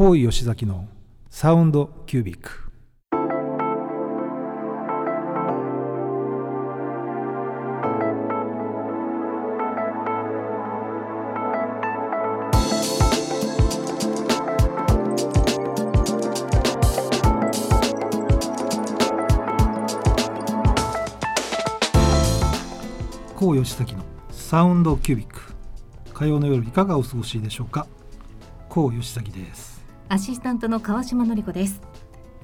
こうい吉崎のサウンドキュービック。こう吉崎のサウンドキュービック、火曜の夜いかがお過ごしでしょうか。こう吉崎です。アシスタントの川島典子です。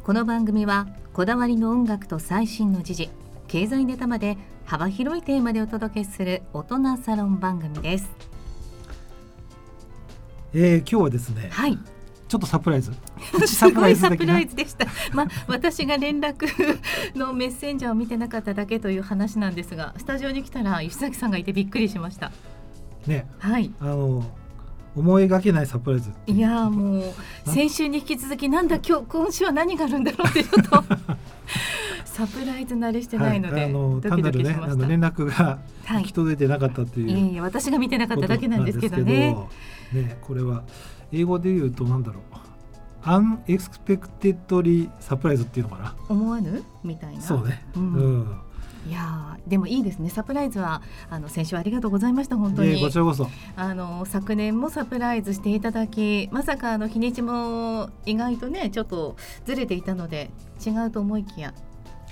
この番組はこだわりの音楽と最新の時事、経済ネタまで幅広いテーマでお届けする大人サロン番組です。今日はですね、はい、ちょっとサプライズすごいサプライズでした私が連絡のメッセンジャーを見てなかっただけという話なんですが、スタジオに来たら吉崎さんがいてびっくりしましたね。はい、思いがけないサプライズ。いやもう先週に引き続きなんだ今週は何があるんだろうってちょっとサプライズ慣れしてないので、はい、ドキドキしました。単なる、ね、連絡が行き届いてなかったという、はい、私が見てなかっただけなんですけどね。これは英語で言うとなんだろう、アンエクスペクテッドリーサプライズっていうのかな、思わぬみたいな。そうね、うんうん、いやでもいいですね。サプライズは先週ありがとうございました。本当に、こちらこそ昨年もサプライズしていただき、まさか日にちも意外とねちょっとずれていたので違うと思いきや、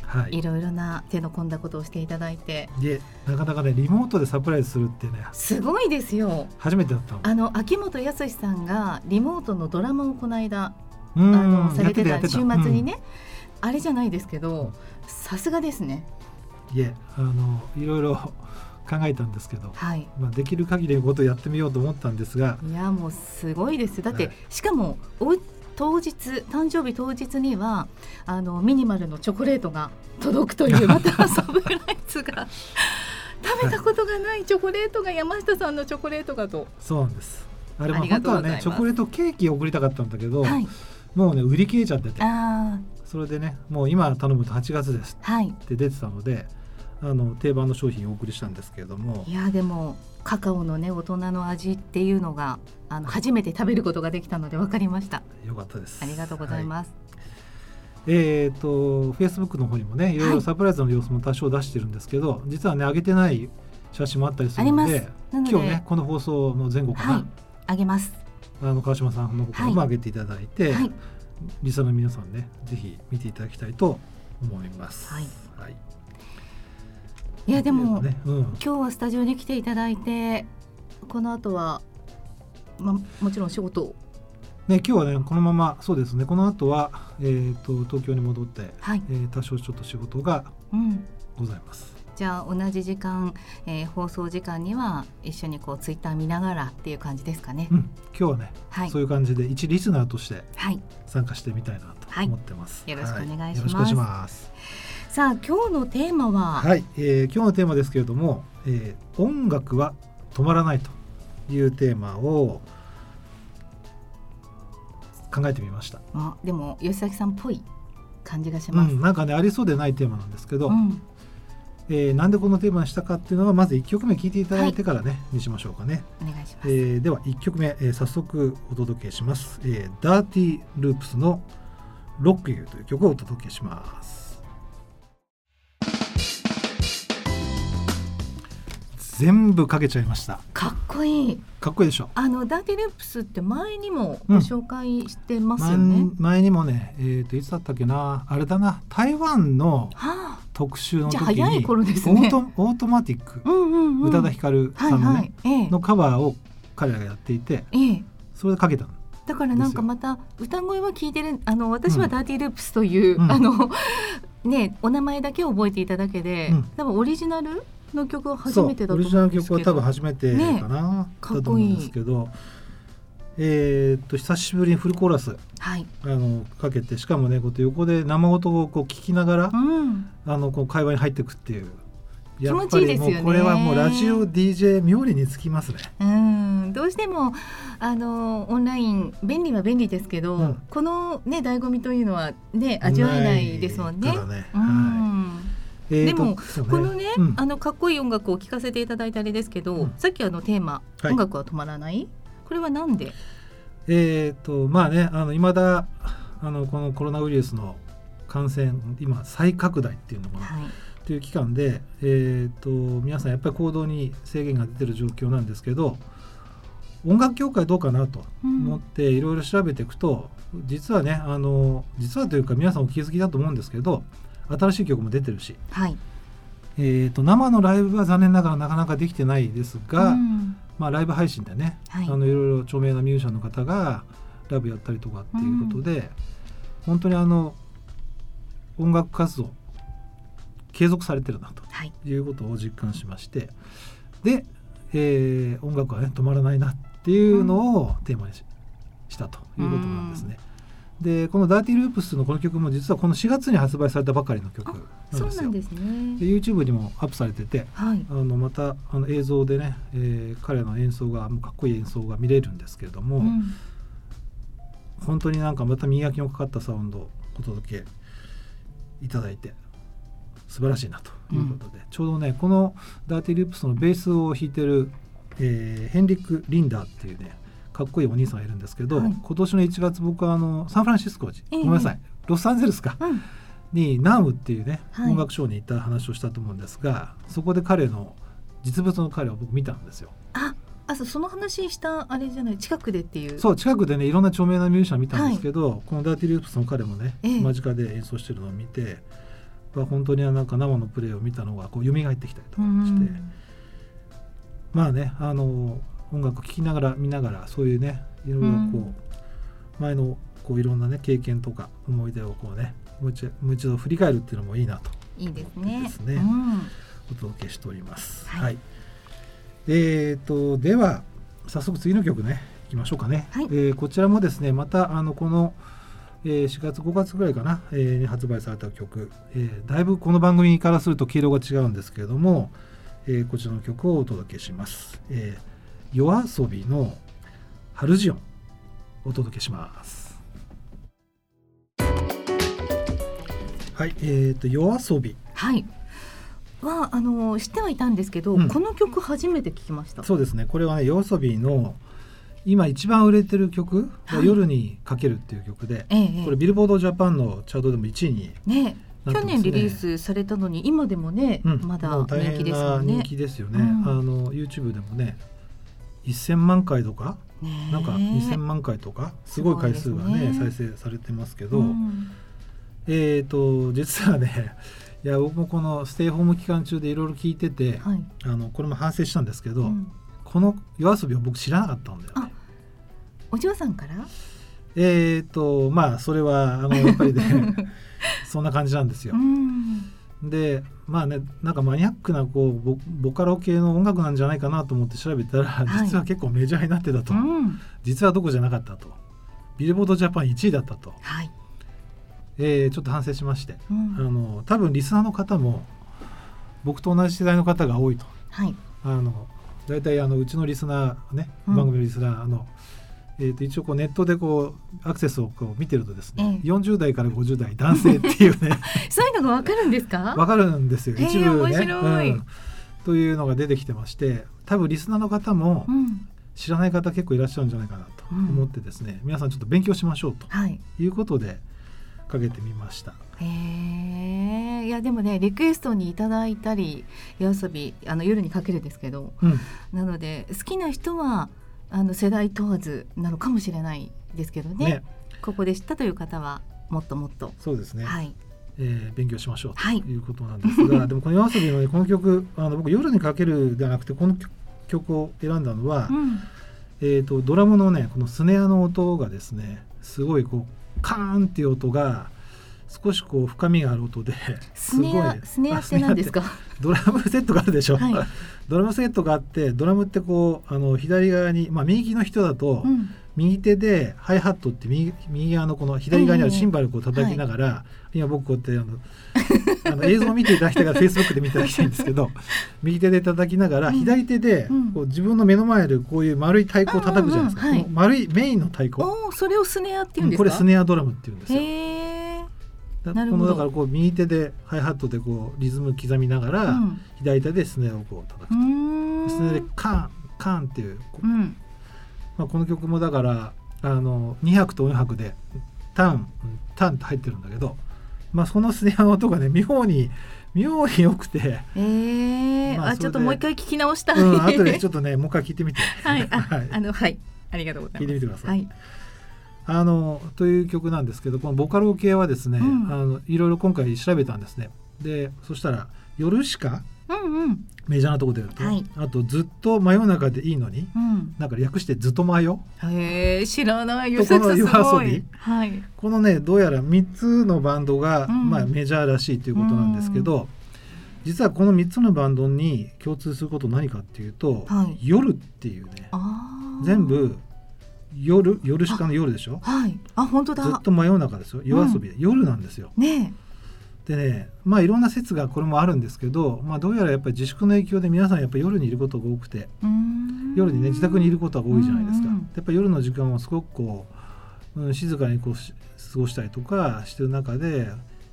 はい、いろいろな手の込んだことをしていただいて、でなかなかねリモートでサプライズするってねすごいですよ。初めてだったの。秋元康さんがリモートのドラマをこの間されてた、週末にね、あれじゃないですけどさすがですね。いろいろ考えたんですけど、はい、できる限りのことをやってみようと思ったんですが、いやもうすごいです。だって、はい、しかも当日、誕生日当日にはミニマルのチョコレートが届くというまたサプライズが食べたことがないチョコレートが、山下さんのチョコレートがと。そうなんです。あれも本当はねチョコレートケーキを送りたかったんだけど、はい、もうね売り切れちゃってて、それでねもう今頼むと8月ですって出てたので、はい、定番の商品をお送りしたんですけれども、いやでもカカオのね大人の味っていうのが初めて食べることができたので分かりました。よかったです。ありがとうございます、はい、Facebook の方にもねいろいろサプライズの様子も多少出してるんですけど、はい、実はね上げてない写真もあったりするので、今日ねこの放送の前後かな、はい、上げます。川島さんの方も上げていただいて、はい、リサの皆さんねぜひ見ていただきたいと思います。はい、はい。いやでも、うん、今日はスタジオに来ていただいて、この後は、もちろん仕事を、ね、今日はねこのままそうですね、この後は、東京に戻って、はい、多少ちょっと仕事がございます、うん、じゃあ同じ時間、放送時間には一緒にこうツイッター見ながらっていう感じですかね、うん、今日はね、はい、そういう感じで一リスナーとして参加してみたいなと思ってます、はいはい、よろしくお願いします、はい、よろしくお願いします。さあ今日のテーマは、はい、今日のテーマですけれども、音楽は止まらないというテーマを考えてみました。でも吉崎さんっぽい感じがします、うん、なんかねありそうでないテーマなんですけど、うん、なんでこのテーマにしたかっていうのはまず1曲目聴いていただいてからね、はい、にしましょうかね。お願いします。では1曲目、早速お届けします、Dirty Loops の Rock You という曲をお届けします。全部かけちゃいました。かっこいい。かっこいいでしょ。ダーティループスって前にもご紹介してますよね、うん、前にもね、いつだったっけな、あれだな、台湾の特集の時に、早い頃ですね、オートマティック、宇多田ヒカルさんのね、はいはい、のカバーを彼らがやっていて、それでかけたのだから、なんかまた歌声は聞いてる、私はダーティループスという、うん、ね、お名前だけ覚えていただけで、うん、多分オリジナルの曲は初めてだと思うんですけど、オリジナル曲は多分初めてかな、ね、かっこいいだと思うんですけど、久しぶりにフルコーラス、はい、かけて、しかもねこう横で生音をこう聞きながら、うん、こう会話に入っていくっていう、やっぱりもうこれはもうラジオ DJ 冥利につきますね。うん、どうしてもオンライン便利は便利ですけど、うん、この、ね、醍醐味というのは、ね、味わえないですもんね。でも、このね、うん、かっこいい音楽を聴かせていただいたあれですけど、うん、さっきテーマ、はい、音楽は止まらない、これはなんでまあね、いまだこのコロナウイルスの感染、今再拡大っていうのかな、はい、っていう期間で、皆さんやっぱり行動に制限が出てる状況なんですけど、音楽業界どうかなと思っていろいろ調べていくと、実はね、実はというか皆さんお気づきだと思うんですけど、新しい曲も出てるし、はい、生のライブは残念ながらなかなかできてないですが、うん、まあ、ライブ配信でね、はい、いろいろ著名なミュージシャンの方がライブやったりとかっていうことで、うん、本当に音楽活動継続されてるなということを実感しまして、はい、で、音楽は、ね、止まらないなっていうのをテーマに したということなんですね、うん、でこの Dirty Loops のこの曲も実はこの4月に発売されたばかりの曲なんですよ。そうなんですね。で YouTube にもアップされてて、はい、また映像でね、彼の演奏がもうかっこいい演奏が見れるんですけれども、うん、本当になんかまた磨きのかかったサウンドをお届けいただいて素晴らしいなということで、うん、ちょうどねこのダーティリップスのベースを弾いてる、ヘンリック・リンダーっていうねかっこいいお兄さんがいるんですけど、はい、今年の1月僕はサンフランシスコ、ごめんなさい、ロサンゼルスか、うん、にナームっていうね音楽ショーに行った話をしたと思うんですが、はい、そこで彼の実物の彼を僕見たんですよ。その話したあれじゃない、近くでっていう。そう、近くでねいろんな著名なミュージシャン見たんですけど、はい、このダーティリップスの彼もね、間近で演奏してるのを見て、本当になんか生のプレーを見たのがこう蘇ってきたりとかして、うん、まあね音楽聴きながら見ながらそういうねいろいろこう、うん、前のこういろんなね経験とか思い出をこうねもう一度振り返るっていうのもいいなと思ってですね、いいですね、うん、お届けしております、はい。では早速次の曲ねいきましょうかね、はい。こちらもですねまたこの4月5月ぐらいかな、に発売された曲、だいぶこの番組からすると毛色が違うんですけれども、こちらの曲をお届けします、YOASOBI のハルジオンお届けします。はい。YOASOBI は知ってはいたんですけど、うん、この曲初めて聞きました。そうですね、これはね YOASOBI の今一番売れてる曲、はい、夜にかけるっていう曲で、これビルボードジャパンのチャートでも1位になってますね。去年リリースされたのに今でもね、うん、まだ人気ですよね。大変な人気ですよね、うん、YouTube でもね1000万回とか、なんか2000万回とかすごい回数が ね再生されてますけど、うん、実はねいや僕もこのステイホーム期間中でいろいろ聞いてて、はい、これも反省したんですけど、うん、このYOASOBIを僕知らなかったんだよね。あ、お嬢さんから？まあそれはやっぱりねそんな感じなんですよ。でまあね、なんかマニアックなこう ボカロ系の音楽なんじゃないかなと思って調べたら、はい、実は結構メジャーになってたと、うん、実はどこじゃなかったと、ビルボードジャパン1位だったと、はい、ちょっと反省しまして、うん、多分リスナーの方も僕と同じ世代の方が多いと、はい、だいたいうちのリスナーね、うん、番組のリスナー一応こうネットでこうアクセスをこう見てるとですね、40代から50代男性っていうねそういうのが分かるんですか？分かるんですよ、一部ね、面白い、うん、というのが出てきてまして、多分リスナーの方も知らない方結構いらっしゃるんじゃないかなと思ってですね、うん、皆さんちょっと勉強しましょうということでかけてみました。いやでもねリクエストにいただいたりYOASOBI夜にかけるですけど、うん、なので好きな人は世代問わずなのかもしれないですけど ねここで知ったという方はもっともっと、そうですね、はい、勉強しましょうということなんですが、はい、でもこのYOASOBIの、ね、この曲僕夜にかけるではなくてこの曲を選んだのは、うん、ドラムのねこのスネアの音がですねすごいこうカーンっていう音が少しこう深みがある音で、すごいスネアって何ですか？ドラムセットがあるでしょ、はい、ドラムセットがあって、ドラムってこう左側に、まあ、右の人だと、うん、右手でハイハットって右側のこの左側にあるシンバルをこう叩きながら、はい、今僕こうやって映像を見ていただきたいから Facebook で見ていただきたいんですけど右手で叩きながら、うん、左手でこう自分の目の前でこういう丸い太鼓を叩くじゃないですか、うんうん、はい、丸いメインの太鼓、それをスネアっていうんですか？これスネアドラムっていうんですよ。だからこう右手でハイハットでこうリズム刻みながら、うん、左手でスネアをこう叩くと、スネアでカーンカーンっていう、うん、まあ、この曲もだから200と400でタンと入ってるんだけど、まあ、そのすねの音がね妙に良くて、まあ、あ、ちょっともう一回聞き直したい、うん、あとでちょっとねもう一回聞いてみてはい、はい、ありがとうございます。聞いてみてください、はい、という曲なんですけど、このボカロ系はですね、うん、いろいろ今回調べたんですね。でそしたら夜しか、うんうん、メジャーなとこ出ると、はい、あとずっと真夜中でいいのに、うん、なんか略してずっと真夜、知らないよ、すごい、はい、このねどうやら3つのバンドが、うんまあ、メジャーらしいということなんですけど、うん、実はこの3つのバンドに共通すること何かっていうと、はい、夜っていうね、あ全部夜しかの夜でしょ、はい、あ本当だ、ずっと真夜中ですよ、YOASOBIで、うん、夜なんですよね。でね、まあいろんな説がこれもあるんですけど、まあ、どうやらやっぱり自粛の影響で皆さんやっぱり夜にいることが多くて、夜にね自宅にいることが多いじゃないですか。やっぱり夜の時間をすごくこう、うん、静かにこう過ごしたりとかしてる中で、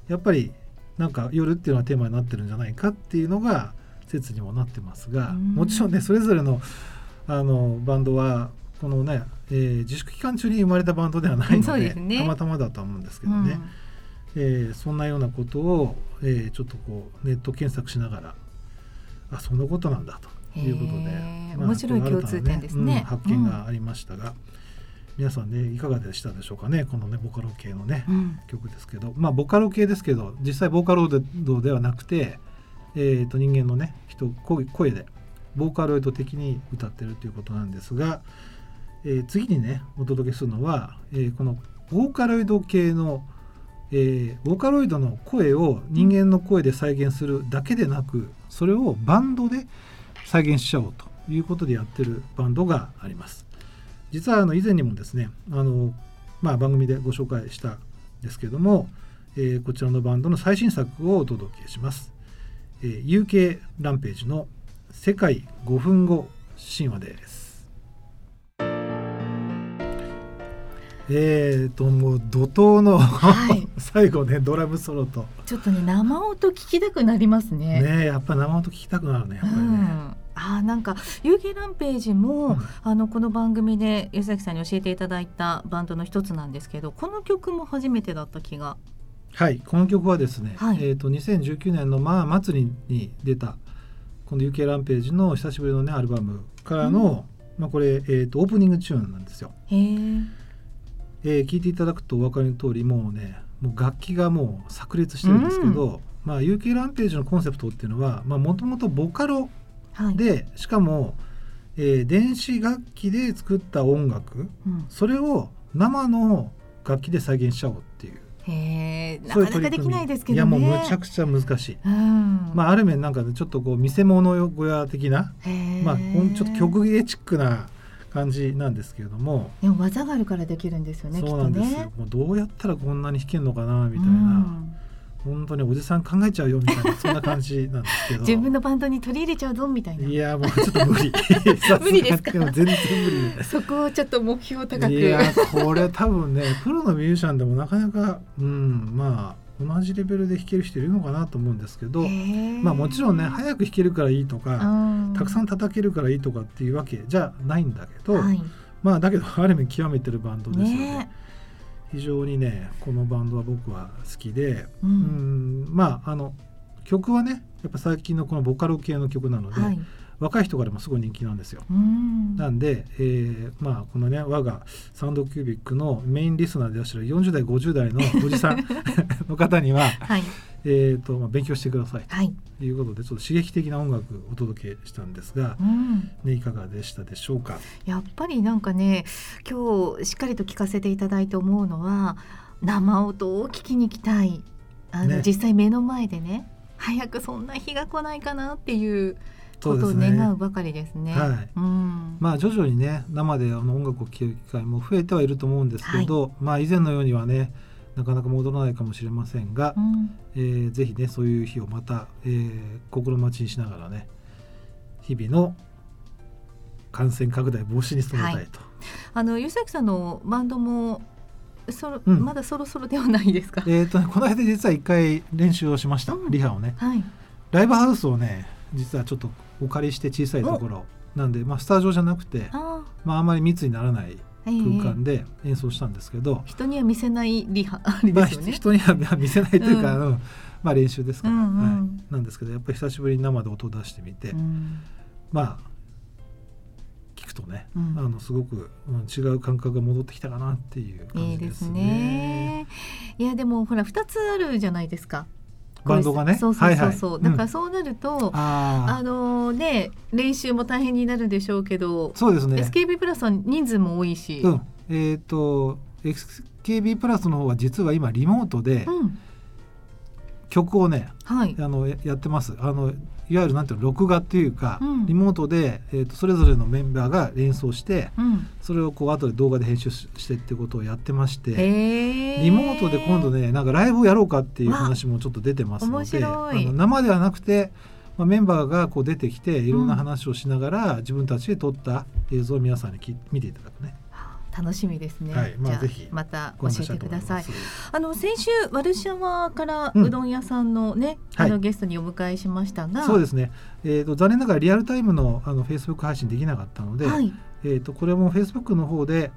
やっぱりなんか夜っていうのはテーマになってるんじゃないかっていうのが説にもなってますが、もちろんねそれぞれのバンドはこのね、自粛期間中に生まれたバンドではないの で、ね、たまたまだと思うんですけどね、うん、そんなようなことを、ちょっとこうネット検索しながら、あ、そんなことなんだということで、まあ、面白い共通点ですね、うん、発見がありましたが、うん、皆さんねいかがでしたでしょうかね。このねボカロ系のね、うん、曲ですけど、まあボカロ系ですけど実際ボカロではなくて、人間のね声でボーカロイド的に歌ってるということなんですが、次にねお届けするのは、このボーカロイド系のボーカロイドの声を人間の声で再現するだけでなく、それをバンドで再現しちゃおうということでやってるバンドがあります。実は以前にもですねまあ、番組でご紹介したんですけども、こちらのバンドの最新作をお届けします。UK ランページの世界5分後神話です。もう怒涛の、はい、最後ねドラムソロとちょっとね生音聞きたくなりますね。ねえ、やっぱ生音聞きたくなるねやっぱりね、うん、あ、なんか UK ランページも、うん、この番組で吉崎さんに教えていただいたバンドの一つなんですけど、この曲も初めてだった気が。はい、この曲はですね、はい、2019年の末に出たこの UK ランページの久しぶりのねアルバムからの、うん、まあ、これ、オープニングチューンなんですよ。へー、聞いていただくとお分かりの通り、もうねもう楽器がもう炸裂してるんですけど、うん、まあ、UK ランページのコンセプトっていうのはもともとボカロで、はい、しかも、電子楽器で作った音楽、うん、それを生の楽器で再現しちゃおうっていう、そういうなかなかできないですけどね。いやもうむちゃくちゃ難しい、うん、まあ、ある面なんか、ね、ちょっとこう見せ物小屋的な、まあ、ちょっと曲芸チックな感じなんですけれども、でも技があるからできるんですよね。そうなんですよ、きっとね。もうどうやったらこんなに弾けるのかなみたいな、うん、本当におじさん考えちゃうよみたいなそんな感じなんですけど自分のバンドに取り入れちゃうぞみたいな。いやもうちょっと無理無理ですか全然無理ですそこをちょっと目標高く、いやこれ多分ねプロのミュージシャンでもなかなか、うん、まあ同じレベルで弾ける人いるのかなと思うんですけど、まあ、もちろんね早く弾けるからいいとかたくさん叩けるからいいとかっていうわけじゃないんだけど、はい、まあだけどある意味極めてるバンドですよ ね。非常にねこのバンドは僕は好きで、うん、まあ曲はねやっぱ最近のこのボカロ系の曲なので、はい、若い人からもすごい人気なんですよ。なんで、まあこのね我がサウンドキュービックのメインリスナーでいらっしゃる40代50代のおじさんの方には、はい、まあ、勉強してくださいということで、はい、ちょっと刺激的な音楽をお届けしたんですが、ね、いかがでしたでしょうか。やっぱりなんかね今日しっかりと聞かせていただいて思うのは、生音を聞きに行きたい、ね、実際目の前でね早くそんな日が来ないかなっていうことを願うばかりですね。はい、うん、まあ徐々にね生で音楽を聴く機会も増えてはいると思うんですけど、はい、まあ以前のようにはねなかなか戻らないかもしれませんが、うん、ぜひねそういう日をまた、心待ちにしながらね日々の感染拡大防止に努めたいと、はい、湯崎さんのバンドもうん、まだそろそろではないですか。この間実は1回練習をしました、うん、リハをね、はい、ライブハウスをね実はちょっとお借りして小さいところなんで、まあ、スタジオじゃなくてあんまり密にならない空間で演奏したんですけど、人には見せないリハですよね。人には見せないというか、練習ですから、うんうんはい、なんですけど、やっぱり久しぶりに生で音を出してみて、うん、聞くとね、うん、すごく、違う感覚が戻ってきたかなっていう感じですね。いやでもほら2つあるじゃないですか、バンドがね。そう、だからそうなると、ね、練習も大変になるでしょうけど、そうですね、SKB プラスは人数も多いし、うん、SKB プラスの方は実は今リモートで曲をね、うんはい、やってます。いわゆるなんていうの、録画っていうか、うん、リモートで、それぞれのメンバーが演奏して、うん、それをこう後で動画で編集してってことをやってまして、リモートで今度ね、なんかライブをやろうかっていう話もちょっと出てますので、生ではなくて、メンバーがこう出てきていろんな話をしながら、うん、自分たちで撮った映像を皆さんに見ていただくね。楽しみですね、はい。じゃあぜひまた教えてください。先週ワルシャワからうどん屋さんの、ねうんはい、ゲストにお迎えしましたが、そうですね、残念ながらリアルタイムの、Facebook 配信できなかったので、はいこれも Facebook の方で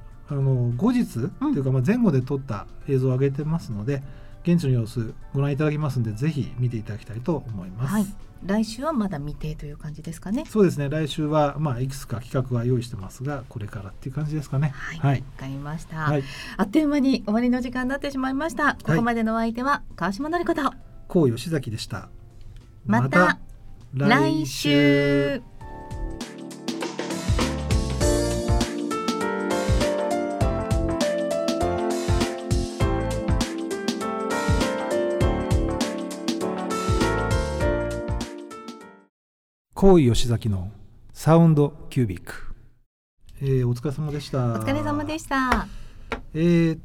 後日、というか前後で撮った映像を上げてますので、現地の様子ご覧いただきますので、ぜひ見ていただきたいと思います、はい。来週はまだ未定という感じですかね。そうですね、来週は、いくつか企画は用意してますが、これからっていう感じですかね。はい、はい、分かりました、はい、あっという間に終わりの時間になってしまいました、はい、ここまでのお相手は川島のりこと高吉崎でした。また来週。高井吉崎のサウンドキュービック、お疲れ様でした。お疲れ様でした。今日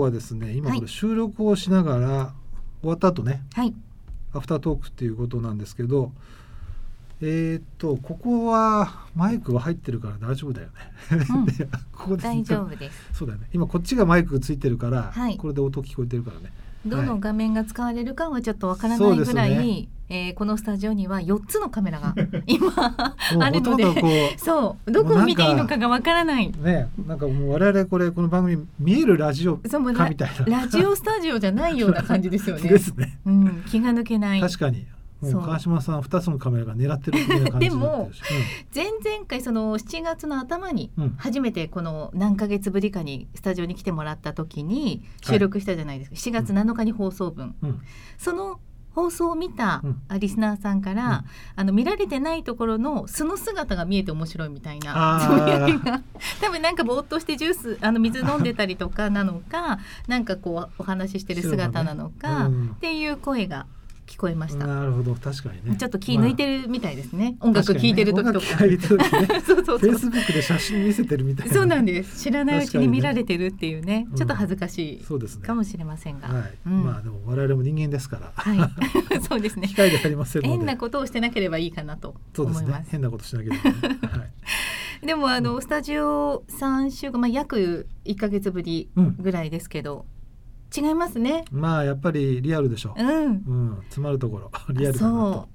はですね、今これ収録をしながら、終わった後ね、はい、アフタートークっていうことなんですけど、ここはマイクは入ってるから大丈夫だよね、うん、でここで大丈夫です。そうだよね、今こっちがマイクついてるから、はい、これで音聞こえてるからね。どの画面が使われるかはちょっとわからないぐらい、はいこのスタジオには4つのカメラが今あるので、そうどこを見ていいのかがわからないね。なんかもう我々この番組見えるラジオかみたいな、ラジオスタジオじゃないような感じですよね。ですね、うん、気が抜けない。確かにもう川島さん2つのカメラが狙ってるみたいな感じでも、前々回その7月の頭に初めてこの何ヶ月ぶりかにスタジオに来てもらった時に収録したじゃないですか、はい、4月7日に放送分、うん、その放送を見たリスナーさんから、うん、見られてないところの素の姿が見えて面白いみたいな、多分なんかぼーっとしてジュース水飲んでたりとかなのかなんかこうお話ししてる姿なのか、ねうん、っていう声が聞こえました。なるほど、確かにね、ちょっと気抜いてるみたいですね、音楽聴いてる時とか、そうFacebook で写真見せてるみたいな、ね、そうなんです。知らないうちに見られてるっていう ね、ちょっと恥ずかしい、ね、かもしれませんが、はいうん、でも我々も人間ですから、はい、そうですね、機械でありませんので、変なことをしてなければいいかなと思います。そうですね、変なことしなければ、ねはいでもスタジオ3週間、約1ヶ月ぶりぐらいですけど、うん違いますね。やっぱりリアルでしょう、うんうん、詰まるところリアルだなと。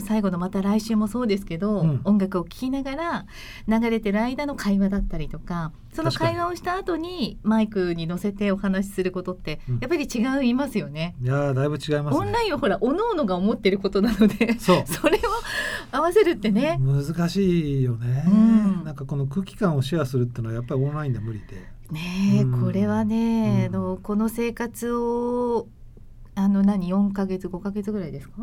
最後のまた来週もそうですけど、うん、音楽を聴きながら流れてる間の会話だったりとか、その会話をした後にマイクに乗せてお話しすることってやっぱり違いますよね、うん、いやだいぶ違いますね。オンラインはほら各々が思ってることなのでそれを合わせるってね難しいよね、うん、なんかこの空気感をシェアするっていうのはやっぱりオンラインでは無理でね、うん、これはね、うん、この生活を4ヶ月5ヶ月ぐらいですか、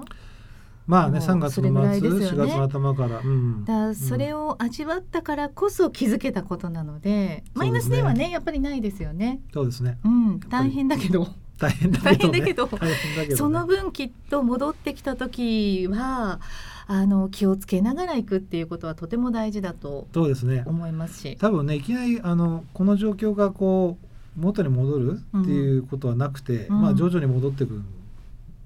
3月の末、4月の頭から、うん、だそれを味わったからこそ気づけたことなので、うん、マイナスではねやっぱりないですよね。そうですね、うん、大変だけど大変だけど、その分きっと戻ってきた時は気をつけながら行くっていうことはとても大事だと思いますし、そうですね、多分ねいきなりこの状況がこう元に戻るっていうことはなくて、うん徐々に戻っていく、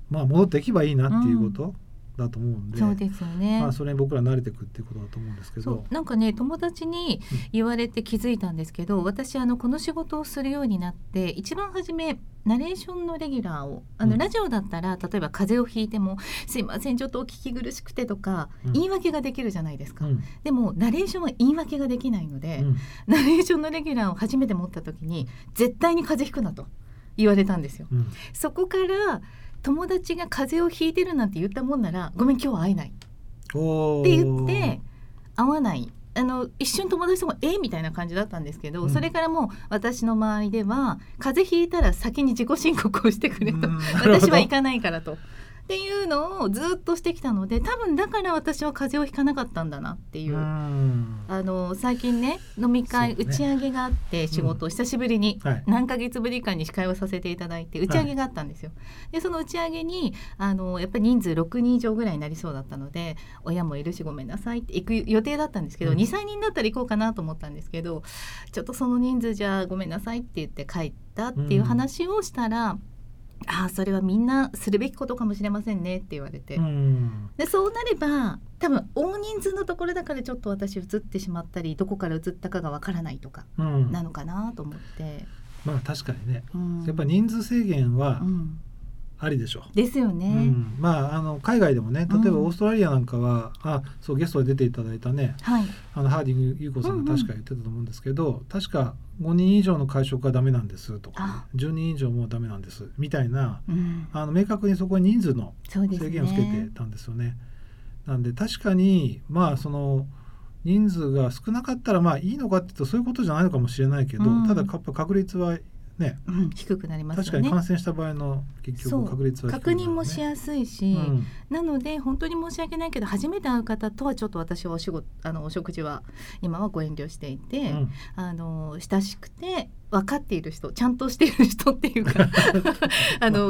戻っていけばいいなっていうことだと思うんで、そうですよね、まあ、それに僕ら慣れていくっていうことだと思うんですけど、そうなんかね友達に言われて気づいたんですけど、私この仕事をするようになって一番初めナレーションのレギュラーをラジオだったら、例えば風邪をひいてもすいませんちょっとお聞き苦しくてとか言い訳ができるじゃないですか、うん、でもナレーションは言い訳ができないので、うん、ナレーションのレギュラーを初めて持った時に絶対に風邪ひくなと言われたんですよ、うん、そこから友達が風邪をひいてるなんて言ったもんならごめん今日は会えないって言って会わない、一瞬友達ともみたいな感じだったんですけど、うん、それからもう私の周りでは風邪ひいたら先に自己申告をしてくれと、私は行かないからとっていうのをずっとしてきたので、多分だから私は風邪をひかなかったんだなっていう、最近ね飲み会、打ち上げがあって仕事を久しぶりに、はい、何ヶ月ぶりかに司会をさせていただいて打ち上げがあったんですよ、はい、でその打ち上げにやっぱり人数6人以上ぐらいになりそうだったので親もいるしごめんなさいって行く予定だったんですけど、うん、2、3人だったら行こうかなと思ったんですけど、ちょっとその人数じゃごめんなさいって言って帰ったっていう話をしたら、うんそれはみんなするべきことかもしれませんねって言われて、うんでそうなれば多分大人数のところだからちょっと私移ってしまったりどこから移ったかがわからないとかなのかなと思って、うん、まあ確かにね、うん、やっぱ人数制限はありでしょう、うん、ですよね、うん、まあ海外でもね、例えばオーストラリアなんかは、うん、そうゲストで出ていただいたね、はい、ハーディング優子さんが確か言ってたと思うんですけど、うんうん、確か5人以上の会食はダメなんですとか10人以上もダメなんですみたいな、うん、明確にそこに人数の制限をつけてたんですよね。そうですね。なんで確かにまあその人数が少なかったらまあいいのかって言うとそういうことじゃないのかもしれないけど、うん、ただ確率はね、うん、低くなりますよね。確かに感染した場合の結局確率は低いからね、確認もしやすいし、うん、なので本当に申し訳ないけど初めて会う方とはちょっと私はお食事は今はご遠慮していて、うん、親しくて分かっている人ちゃんとしている人っていうか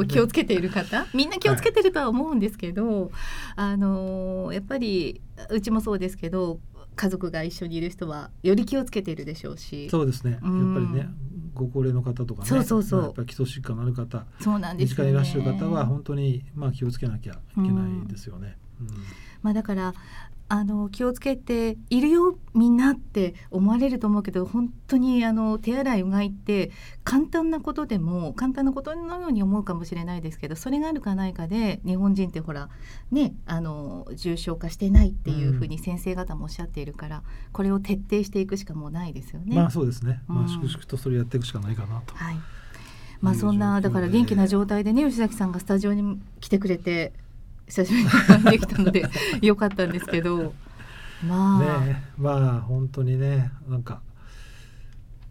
気をつけている方みんな気をつけてるとは思うんですけど、はい、やっぱりうちもそうですけど家族が一緒にいる人はより気をつけているでしょうし、そうですね、うん、やっぱりねご高齢の方とかね、そうそうそう、やっぱり基礎疾患のある方、そうなんですよね、身近にいらっしゃる方は本当に、まあ、気をつけなきゃいけないですよね、うんうん、まあ、だから気をつけているよみんなって思われると思うけど、本当に手洗いうがいって簡単なことのように思うかもしれないですけど、それがあるかないかで日本人ってほらね重症化してないっていうふうに先生方もおっしゃっているから、うん、これを徹底していくしかもうないですよね。まあそうですね、まあ、粛々とそれやっていくしかないかなと、うん、はい、まあ、そんなだから元気な状態でね吉崎さんがスタジオに来てくれて久しぶりに参加できたので良かったんですけど、まあね、まあ本当にね、なんか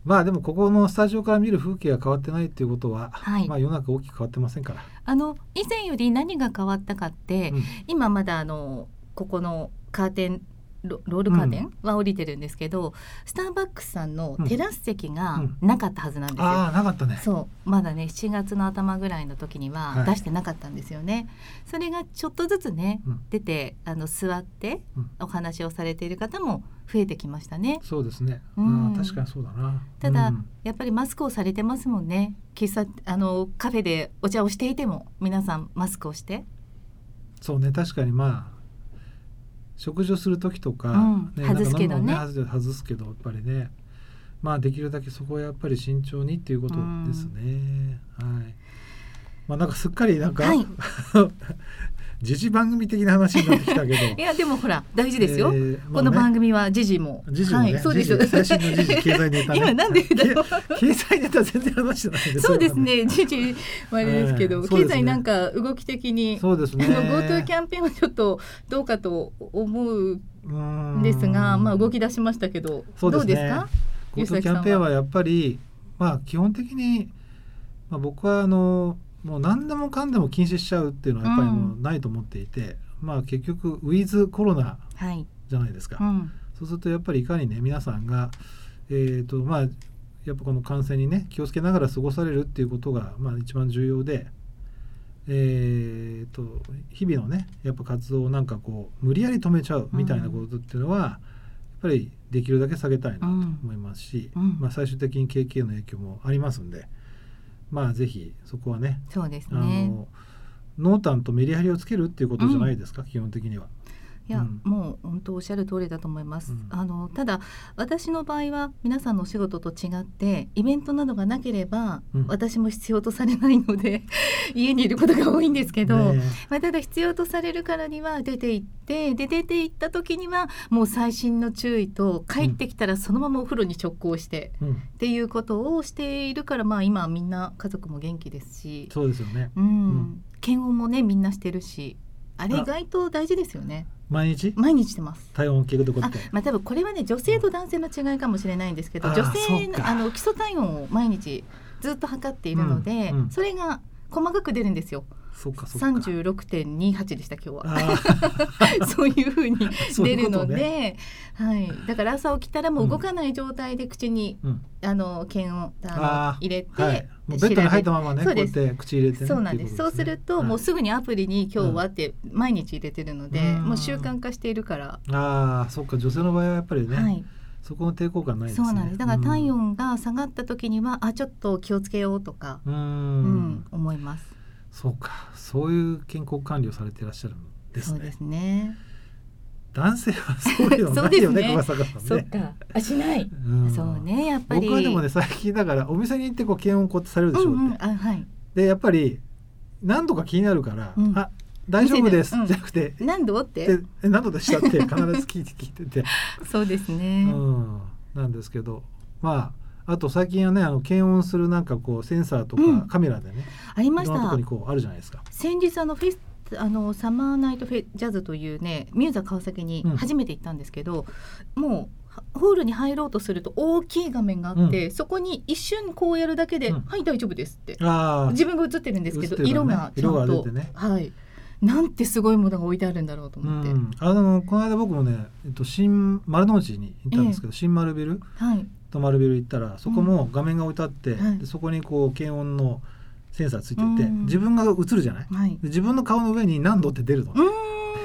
まあでもここのスタジオから見る風景が変わってないっていうことは、はい、まあ世の中大きく変わってませんから。以前より何が変わったかって、うん、今まだここのカーテンロールカーテンは降りてるんですけど、うん、スターバックスさんのテラス席がなかったはずなんですよ、うんうん、なかったね。そうまだね7月の頭ぐらいの時には出してなかったんですよね、はい、それがちょっとずつね、うん、出て座ってお話をされている方も増えてきましたね。そうですね、うん、確かにそうだな。ただ、うん、やっぱりマスクをされてますもんね。カフェでお茶をしていても皆さんマスクをして、そうね、確かにまあ食事をする時とか、うんね、外すけどね、外すけどやっぱりね、まあできるだけそこはやっぱり慎重にっていうことですね、はい。まあなんかすっかりなんか、はい、時事番組的な話になってきたけどいやでもほら大事ですよ、まあね、この番組は時事も、ね、はい、そうですよ、最新の時事経済ネタ、ね、今なんでだろう経済ネタ全然話してないですよ。そうですね、時事はあれですけど、経済なんか動き的に、そうですね、GoTo キャンペーンはちょっとどうかと思うんですが、まあ動き出しましたけど、そうですね、どうですか。 GoTo キャンペーンはやっぱりまあ基本的に、まあ、僕はもう何でもかんでも禁止しちゃうっていうのはやっぱりもうないと思っていて、うん、まあ結局ウィズコロナじゃないですか、はい、うん、そうするとやっぱりいかにね皆さんがまあやっぱこの感染にね気をつけながら過ごされるっていうことがまあ一番重要で、日々のねやっぱ活動をなんかこう無理やり止めちゃうみたいなことっていうのは、うん、やっぱりできるだけ下げたいなと思いますし、うんうん、まあ最終的に経営の影響もありますんで、まあぜひそこはね、そうですね、濃淡とメリハリをつけるっていうことじゃないですか、うん、基本的には。いや、うん、もう本当おっしゃる通りだと思います、うん、ただ私の場合は皆さんのお仕事と違ってイベントなどがなければ、うん、私も必要とされないので家にいることが多いんですけど、まあ、ただ必要とされるからには出て行って、で出て行った時にはもう細心の注意と、帰ってきたらそのままお風呂に直行して、うん、っていうことをしているから、まあ、今みんな家族も元気ですし、そうですよね、うんうん、検温もねみんなしてるし、あれ意外と大事ですよね。毎日してます。体温を計るとこって、まあ、多分これはね女性と男性の違いかもしれないんですけど、女性の基礎体温を毎日ずっと測っているので、うんうん、それが細かく出るんですよ。そうかそうか、 36.28 でした今日はそういう風に出るので、ね、はい、だから朝起きたらもう動かない状態で口に、うん、検温を入れて、はい、もうベッドに入ったままね、こうやって口入れて、ね、そうなんです。そうすると、はい、もうすぐにアプリに今日はって毎日入れてるので、うん、もう習慣化しているから。ああ、そっか、女性の場合はやっぱりね、はい、そこの抵抗感ないですね。そうなんです。だから体温が下がった時には、うん、あ、ちょっと気をつけようとか、うん、思います。そうか、そういう健康管理をされていらっしゃるんですね。そうですね。男性はそういうのないよね、小笠原さんね。そうか、あ、しない、うん、そうね、やっぱり僕はでもね、最近だからお店に行ってこう検温こうされるでしょうって、うんうん、あ、はい、でやっぱり何度か気になるから、うん、あ、大丈夫です、うん、じゃなくて何度って何度でしたって必ず聞いててそうですね、うん、なんですけど、まああと最近はね、検温するなんかこうセンサーとかカメラでね、うん、ありました。いろんなとこにこうあるじゃないですか。先日フェスサマーナイトフェジャズというね、ミューザ川崎に初めて行ったんですけど、うん、もうホールに入ろうとすると大きい画面があって、うん、そこに一瞬こうやるだけで、うん、はい大丈夫ですって、自分が映ってるんですけど、ね、色がちゃんと色が出てね、はい。なんてすごいものが置いてあるんだろうと思って、うん、この間僕もね、新丸の内に行ったんですけど、新丸ビル、はい、と丸ビル行ったらそこも画面が置いてあって、うん、でそこにこう検温のセンサーついてて、うん、自分が映るじゃない、はい、で自分の顔の上に何度って出るの、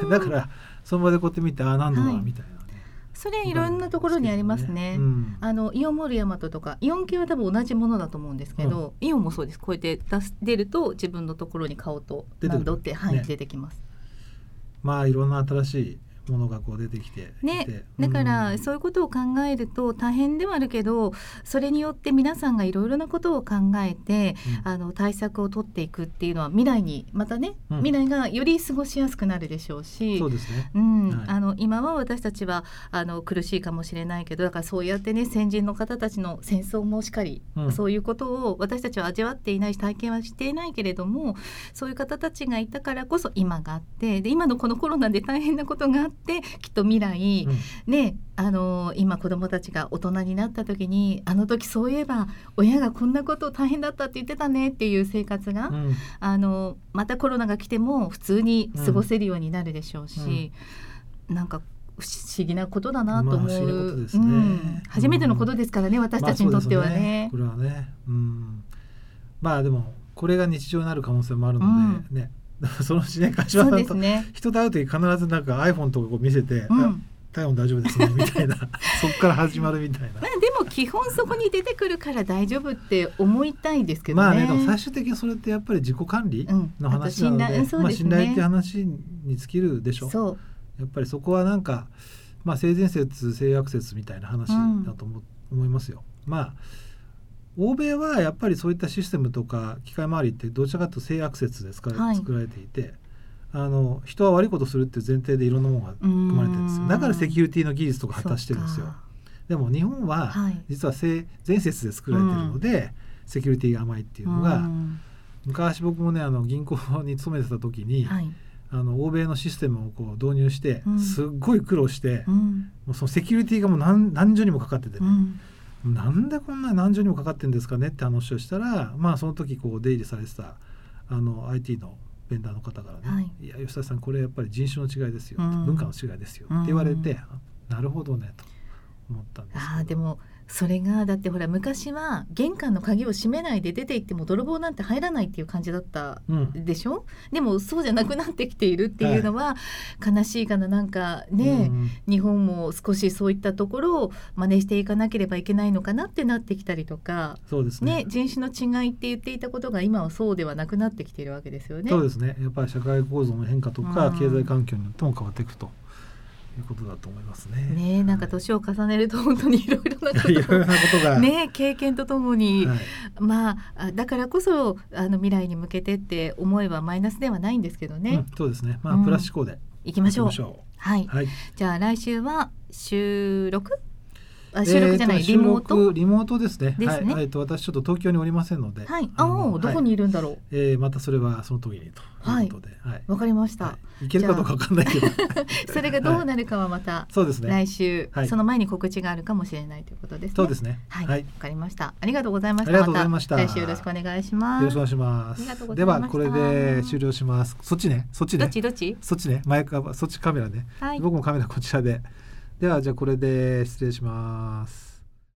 うん、だからその場でこうやって見て、あ、何度だ、はい、みたいな。それいろんなところにありますね、うん、イオンモールヤマトとかイオン系は多分同じものだと思うんですけど、うん、イオンもそうです。こうやって出ると自分のところに顔と何度って範囲、ね、出てきます。まあいろんな新しいものがこう出てきてね、だからそういうことを考えると大変ではあるけど、それによって皆さんがいろいろなことを考えて、うん、対策を取っていくっていうのは未来にまたね、うん、未来がより過ごしやすくなるでしょうし、そうですね、うん、はい、今は私たちは苦しいかもしれないけど、だからそうやってね、先人の方たちの戦争もしっかり、うん、そういうことを私たちは味わっていないし体験はしていないけれども、そういう方たちがいたからこそ今があって、で今のこのコロナで大変なことがあってできっと未来、うん、ね、今子どもたちが大人になった時に、あの時そういえば親がこんなこと大変だったって言ってたねっていう生活が、うん、またコロナが来ても普通に過ごせるようになるでしょうし、うん、なんか不思議なことだなと思う、うん、初めてのことですからね、うん、私たちにとってはね、まあそうですね、これはね、うん、まあでもこれが日常になる可能性もあるのでね、うんそのうちね、柏さんと人と会うとき必ずなんか iPhone とかこう見せて、うん、体温大丈夫ですねみたいなそこから始まるみたいな、まあ、でも基本そこに出てくるから大丈夫って思いたいですけどね。まあね、でも最終的にそれってやっぱり自己管理の話なので、うん、あと信頼、そうですね、まあ、信頼って話に尽きるでしょ。そうやっぱりそこはなんか、まあ、性善説性悪説みたいな話だと思いますよ、うん、まあ欧米はやっぱりそういったシステムとか機械周りってどちらかというと性悪説ですから、はい、作られていて、人は悪いことするっていう前提でいろんなものが組まれてるんですよ。だからセキュリティの技術とか発達してるんですよ。でも日本は実は性善説で作られてるので、はい、セキュリティが甘いっていうのが、うん、昔僕もね銀行に勤めてた時に、はい、欧米のシステムをこう導入して、うん、すっごい苦労して、うん、もうそのセキュリティがもう 何重にもかかっててね、うん、なんでこんな何重にもかかってんですかねって話をしたら、まあその時こう出入りされてたIT のベンダーの方からね、はい、いや吉田さんこれやっぱり人種の違いですよ、うん、文化の違いですよって言われて、うん、なるほどねと思ったんですけど。あ、でもそれがだってほら昔は玄関の鍵を閉めないで出て行っても泥棒なんて入らないっていう感じだったでしょ、うん、でもそうじゃなくなってきているっていうのは悲しいかな、なんかね、うん、日本も少しそういったところを真似していかなければいけないのかなってなってきたりとか、そうですね、人種の違いって言っていたことが今はそうではなくなってきているわけですよね。そうですね、やっぱり社会構造の変化とか、うん、経済環境によっても変わっていくということだと思いますね。ねえ、なんか年を重ねると本当にいろいろなことがね、経験とともに、はい、まあだからこそ未来に向けてって思えばマイナスではないんですけどね。うん、そうですね。まあ、プラス思考でいきましょう。はい。はい、じゃあ来週は収録？収録じゃない、リモート？リモートですね。ですね。はい、私ちょっと東京におりませんので。はい。どこにいるんだろう。はい、またそれはその時にということで。はい。はい、わかりました。はい、いけるかどうかわかんないけど。それがどうなるかはまた、はい、そうですね、来週、はい、その前に告知があるかもしれないということですね。そうですね。はい。わかりました。ありがとうございました。ありがとうございました。また来週よろしくお願いします。よろしくお願いします。ありがとうございました。ではこれで終了します。そっちね。そっちね。どっち？そっちね。前かそっちカメラね。はい。僕もカメラこちらで。ではじゃあこれで失礼します。